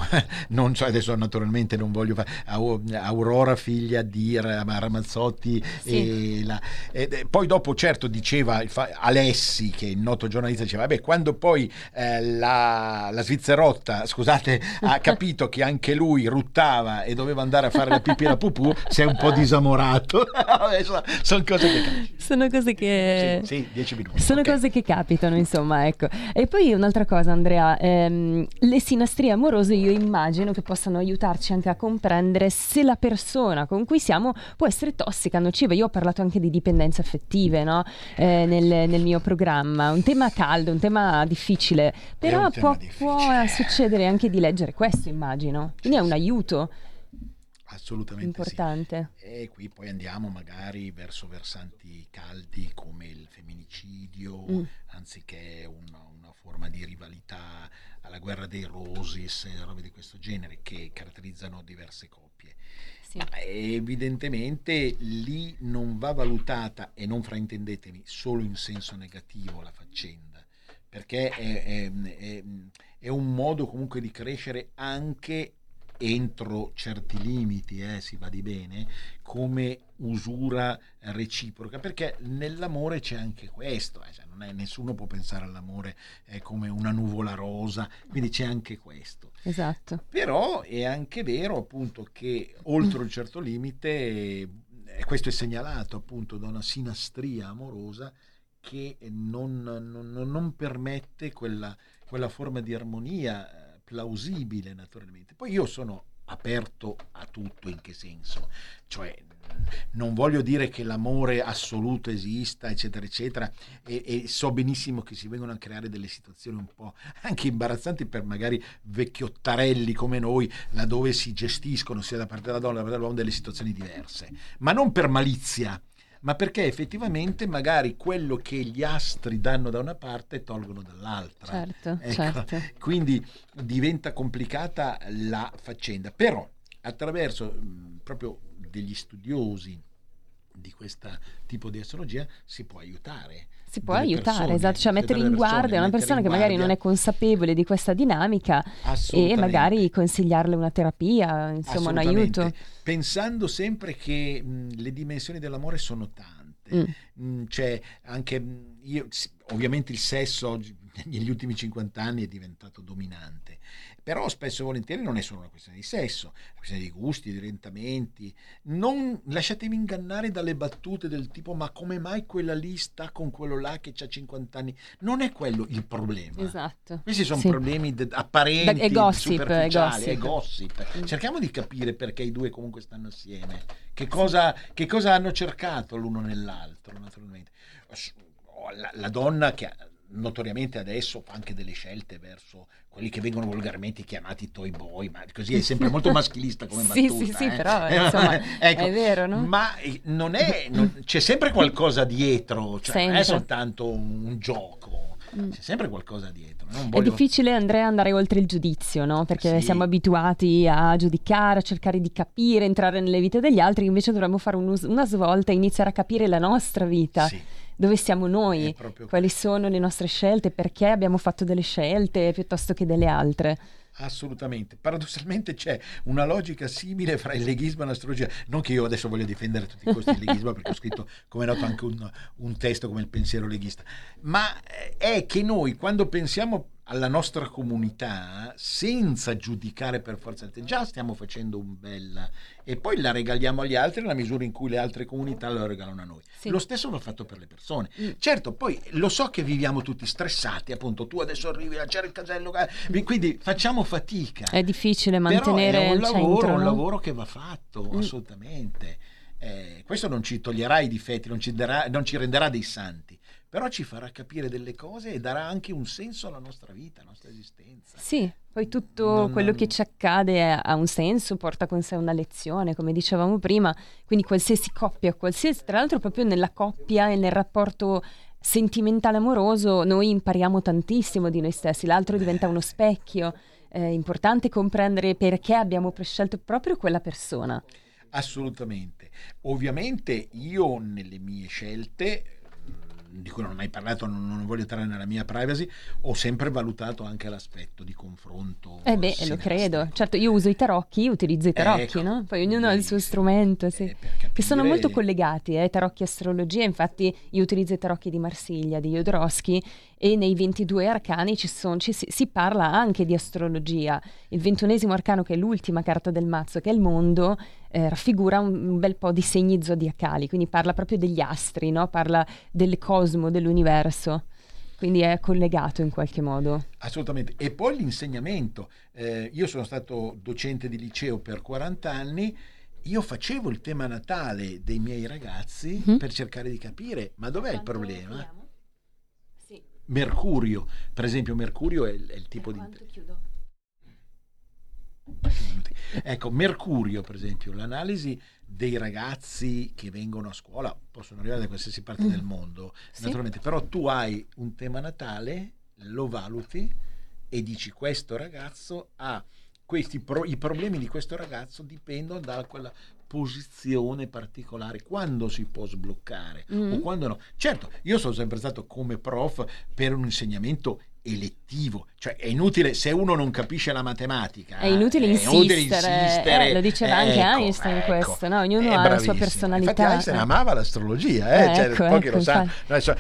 non so, adesso naturalmente non voglio fare Aurora figlia di Ramazzotti e poi dopo certo diceva Alessi, che è il noto giornalista, diceva vabbè, quando poi la Svizzerotta, scusate, ha capito che anche lui ruttava e doveva andare a fare la pipì e la pupù, si è un po' disamorato. Sono cose che capitano. Sono cose che 10 minuti. Sono cose che capitano, insomma, ecco. E poi un'altra cosa, Andrea, le sinastrie amorose io immagino che possano aiutarci anche a comprendere se la persona con cui siamo può essere tossica, nociva. Io ho parlato anche di dipendenze affettive, no? Nel mio programma, un tema caldo, un tema difficile, però può succedere anche di leggere questo, immagino, quindi è un aiuto assolutamente importante. E qui poi andiamo magari verso versanti caldi come il femminicidio, anziché una forma di rivalità alla guerra dei Roses, robe di questo genere che caratterizzano diverse coppie. Evidentemente lì non va valutata, e non fraintendetemi, solo in senso negativo la faccenda, perché è un modo comunque di crescere anche entro certi limiti, si badi bene, come usura reciproca, perché nell'amore c'è anche questo, cioè non è, nessuno può pensare all'amore come una nuvola rosa, quindi c'è anche questo. Esatto. Però è anche vero appunto che oltre un certo limite, questo è segnalato appunto da una sinastria amorosa che non permette quella forma di armonia plausibile, naturalmente. Poi io sono aperto a tutto, in che senso? Cioè non voglio dire che l'amore assoluto esista, eccetera eccetera, e so benissimo che si vengono a creare delle situazioni un po' anche imbarazzanti per magari vecchiottarelli come noi, laddove si gestiscono sia da parte della donna che da parte dell'uomo delle situazioni diverse, ma non per malizia, ma perché effettivamente magari quello che gli astri danno da una parte tolgono dall'altra. Certo. Quindi diventa complicata la faccenda, però attraverso proprio degli studiosi di questo tipo di astrologia si può aiutare, esatto, cioè mettere in guardia una persona che magari non è consapevole di questa dinamica e magari consigliarle una terapia, insomma un aiuto, pensando sempre che le dimensioni dell'amore sono tante. Cioè anche io, ovviamente il sesso oggi, negli ultimi 50 anni è diventato dominante, però spesso e volentieri non è solo una questione di sesso, è una questione di gusti, di orientamenti. Non lasciatevi ingannare dalle battute del tipo ma come mai quella lì sta con quello là che c'ha 50 anni, non è quello il problema. Esatto. Questi sono problemi apparenti, e gossip, superficiali, e gossip. Cerchiamo di capire perché i due comunque stanno assieme, che cosa hanno cercato l'uno nell'altro, naturalmente. La donna che notoriamente adesso fa anche delle scelte verso quelli che vengono volgarmente chiamati toy boy, ma così è sempre molto maschilista come battuta. Sì, però insomma, ecco, è vero, no? Ma non c'è sempre qualcosa dietro, cioè non è soltanto un gioco, c'è sempre qualcosa dietro. È difficile, Andrea, andare oltre il giudizio, no? Perché siamo abituati a giudicare, a cercare di capire, entrare nelle vite degli altri, invece dovremmo fare una svolta e iniziare a capire la nostra vita. Sì. Dove siamo noi, quali sono le nostre scelte, perché abbiamo fatto delle scelte piuttosto che delle altre. Assolutamente. Paradossalmente c'è una logica simile fra il leghismo e l'astrologia, non che io adesso voglia difendere a tutti i costi il leghismo, perché ho scritto, come è noto, anche un testo come il pensiero leghista, ma è che noi quando pensiamo alla nostra comunità senza giudicare per forza, già stiamo facendo un bel, e poi la regaliamo agli altri nella misura in cui le altre comunità la regalano a noi. Lo stesso va fatto per le persone. Certo, poi lo so che viviamo tutti stressati, appunto tu adesso arrivi a cercare il casello, quindi facciamo fatica, è difficile mantenere il centro, però è un lavoro che va fatto, assolutamente. Questo non ci toglierà i difetti, non ci renderà dei santi, però ci farà capire delle cose e darà anche un senso alla nostra vita, alla nostra esistenza. Sì, poi tutto quello che ci accade ha un senso, porta con sé una lezione, come dicevamo prima, quindi qualsiasi coppia, tra l'altro proprio nella coppia e nel rapporto sentimentale amoroso noi impariamo tantissimo di noi stessi, l'altro diventa uno specchio. È importante comprendere perché abbiamo prescelto proprio quella persona. Assolutamente. Ovviamente io nelle mie scelte, di cui non ho mai parlato, non voglio entrare nella mia privacy, ho sempre valutato anche l'aspetto di confronto. Eh beh, lo credo. Certo, io uso i tarocchi, ecco, no? Poi ognuno ha il suo strumento, sì. Che sono molto collegati, tarocchi e astrologia. Infatti io utilizzo i tarocchi di Marsiglia, di Jodorowsky, e nei 22 arcani si parla anche di astrologia. Il 21° arcano, che è l'ultima carta del mazzo, che è il mondo, raffigura un bel po' di segni zodiacali, quindi parla proprio degli astri, no? Parla del cosmo, dell'universo, quindi è collegato in qualche modo. Assolutamente. E poi l'insegnamento, io sono stato docente di liceo per 40 anni, io facevo il tema natale dei miei ragazzi per cercare di capire ma dov'è il problema? Sì. Mercurio, per esempio, Mercurio è il tipo di... chiudo? Ecco, Mercurio, per esempio, l'analisi dei ragazzi che vengono a scuola, possono arrivare da qualsiasi parte del mondo, naturalmente, però tu hai un tema natale, lo valuti e dici questo ragazzo ha questi i problemi di questo ragazzo dipendono da quella posizione particolare, quando si può sbloccare o quando no. Certo, io sono sempre stato come prof per un insegnamento elettivo, cioè è inutile, se uno non capisce la matematica è inutile insistere, lo diceva anche Einstein, questo, no? Ognuno ha la sua personalità. Infatti Einstein amava l'astrologia, lo sanno,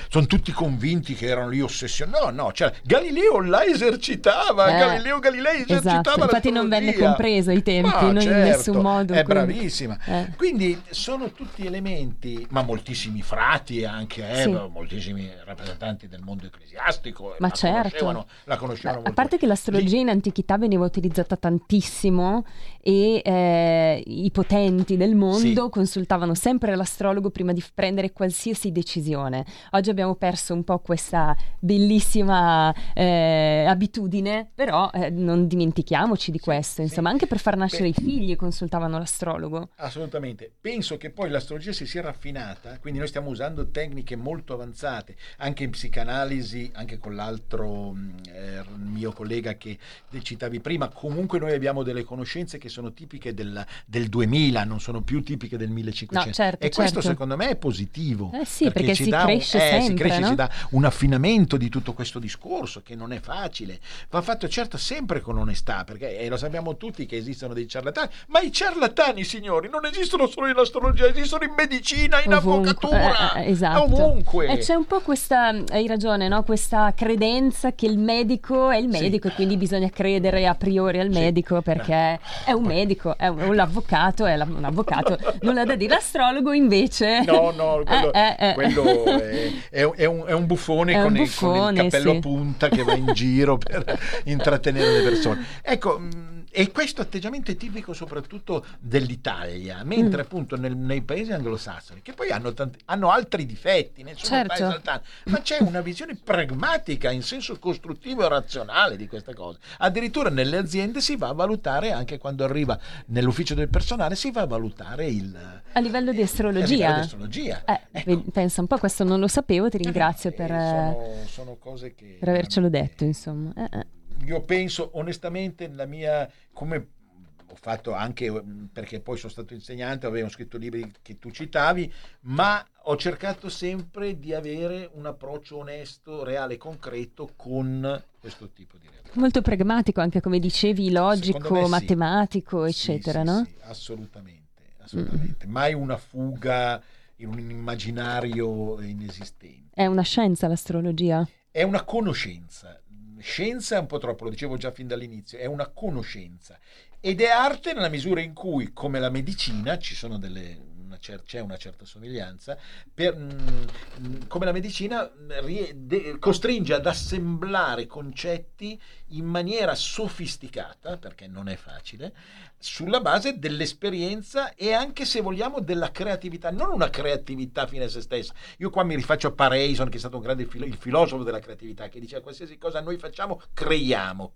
sono tutti convinti che erano lì ossessionati, cioè Galileo la esercitava, Galileo Galilei esercitava, esatto, infatti non venne compreso ai tempi, in nessun modo, è bravissima, quindi sono tutti elementi, ma moltissimi frati anche, moltissimi rappresentanti del mondo ecclesiastico, ma certo, la conoscevano molto. A parte che l'astrologia in antichità veniva utilizzata tantissimo e i potenti del mondo consultavano sempre l'astrologo prima di prendere qualsiasi decisione. Oggi abbiamo perso un po' questa bellissima abitudine, però non dimentichiamoci di questo, insomma, anche per far nascere i figli consultavano l'astrologo. Assolutamente. Penso che poi l'astrologia si sia raffinata, quindi noi stiamo usando tecniche molto avanzate, anche in psicanalisi, anche con l'altro mio collega che citavi prima. Comunque noi abbiamo delle conoscenze che sono tipiche del 2000, non sono più tipiche del 1500, questo secondo me è positivo, perché ci dà si dà un affinamento di tutto questo discorso che non è facile, va fatto certo sempre con onestà, perché lo sappiamo tutti che esistono dei ciarlatani, ma i ciarlatani, signori, non esistono solo in astrologia, esistono in medicina, in avvocatura, ovunque, e c'è un po' questa, hai ragione, no? Questa credenza che il medico è il medico e quindi bisogna credere a priori al medico perché è un medico, è l'avvocato, è un avvocato, nulla da dire. L'astrologo invece quello è un buffone, con il cappello a punta che va in giro per intrattenere le persone, ecco. E questo atteggiamento è tipico soprattutto dell'Italia, mentre appunto nei paesi anglosassoni, che poi hanno altri difetti, ma c'è una visione pragmatica in senso costruttivo e razionale di questa cosa. Addirittura nelle aziende si va a valutare, anche quando arriva nell'ufficio del personale, si va a valutare a livello di astrologia. Pensa un po', questo non lo sapevo, ti ringrazio per sono cose che per avercelo detto, insomma. Io penso onestamente, come ho fatto anche, perché poi sono stato insegnante, avevo scritto libri che tu citavi, ma ho cercato sempre di avere un approccio onesto, reale, concreto con questo tipo di realtà. Molto pragmatico, anche come dicevi, logico, matematico, eccetera, no? Sì, assolutamente. Mai una fuga in un immaginario inesistente. È una scienza l'astrologia? È una conoscenza. Scienza è un po' troppo, lo dicevo già fin dall'inizio, è una conoscenza ed è arte nella misura in cui, come la medicina, c'è una certa somiglianza, come la medicina costringe ad assemblare concetti in maniera sofisticata, perché non è facile, sulla base dell'esperienza e anche, se vogliamo, della creatività, non una creatività fine a se stessa. Io qua mi rifaccio a Parayson, che è stato un grande il filosofo della creatività, che diceva qualsiasi cosa noi facciamo, creiamo,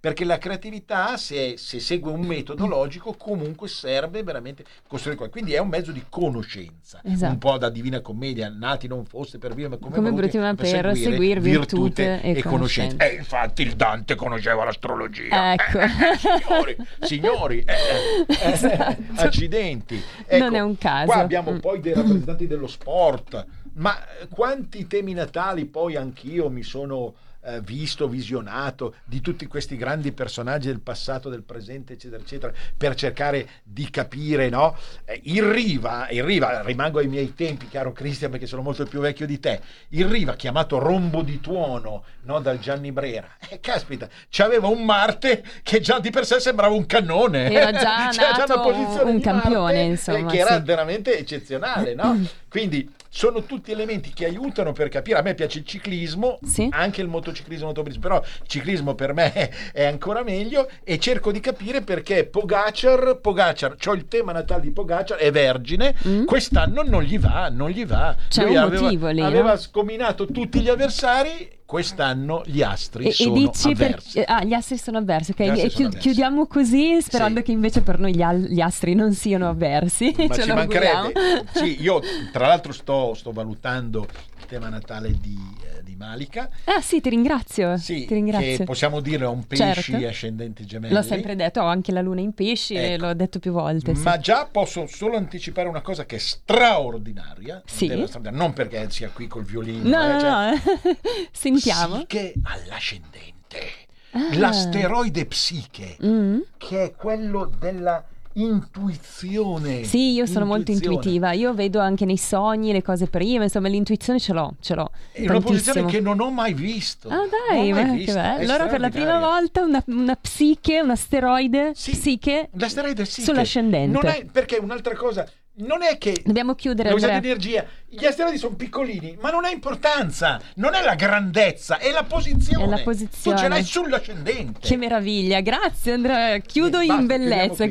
perché la creatività, se segue un metodo logico, comunque serve veramente costruire qualcosa. Quindi è un mezzo di conoscenza, esatto. Un po' da Divina Commedia, nati non fosse per vivere ma come bruti ma per seguire virtute e conoscenze. E infatti il Dante conosceva l'astrologia, ecco. Signori, esatto. Accidenti, ecco, non è un caso. Qua abbiamo poi dei rappresentanti dello sport, ma quanti temi natali poi anch'io mi sono visto, visionato, di tutti questi grandi personaggi del passato, del presente, eccetera eccetera, per cercare di capire, no? Il Riva, rimango ai miei tempi, caro Cristian, perché sono molto più vecchio di te. Il Riva, chiamato Rombo di Tuono, no, dal Gianni Brera, caspita, c'aveva un Marte che già di per sé sembrava un cannone, era già, nato già una posizione un campione, Marte, insomma, che era veramente eccezionale, no? Quindi sono tutti elementi che aiutano per capire. A me piace il ciclismo, sì. Anche il motociclismo, però il ciclismo per me è ancora meglio, e cerco di capire perché Pogacar, c'ho il tema natale di Pogacar, è vergine, quest'anno non gli va. C'è lui un motivo lì. Aveva scominato tutti gli avversari, quest'anno gli astri sono avversi. Gli astri sono avversi, ok? Chiudiamo così, sperando sì. Che invece per noi gli astri non siano avversi. Ma ci mancherebbe. Sì, io tra l'altro sto valutando il tema natale di Malika. Ah sì, ti ringrazio. Sì, ti ringrazio. Che possiamo dire, ho un pesci, certo. Ascendente gemelli. L'ho sempre detto, ho anche la luna in pesci, ecco. E l'ho detto più volte. Ma sì. Già posso solo anticipare una cosa che è straordinaria. Sì. Non perché sia qui col violino. No. Psiche all'ascendente, l'asteroide Psiche, che è quello della intuizione. Sì, io sono molto intuitiva, io vedo anche nei sogni le cose prima, insomma l'intuizione ce l'ho. È tantissimo. Una posizione che non ho mai visto. Ah dai, che bello. Allora per la prima volta una Psiche, un asteroide, sì, Psiche, l'asteroide Psiche sull'ascendente. Non è perché un'altra cosa. Non è che dobbiamo chiudere, usate energia. Gli asteroidi sono piccolini, ma non ha importanza, non è la grandezza, è la posizione. È la posizione. Tu ce l'hai sull'ascendente. Che meraviglia, grazie Andrea. Chiudo in bellezza.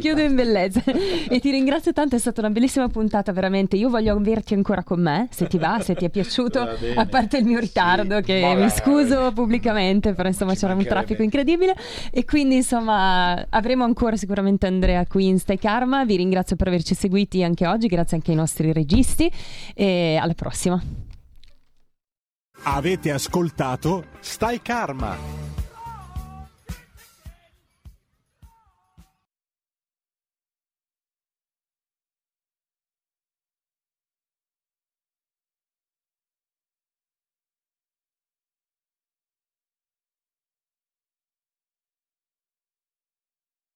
E ti ringrazio tanto, è stata una bellissima puntata, veramente. Io voglio averti ancora con me, se ti va, se ti è piaciuto, a parte il mio ritardo, sì, che mi scuso pubblicamente, però insomma c'era un traffico incredibile. E quindi insomma avremo ancora sicuramente Andrea qui in Stai Karma. Vi ringrazio per averci seguiti anche oggi, grazie anche ai nostri registi, e alla prossima. Avete ascoltato Stai Karma.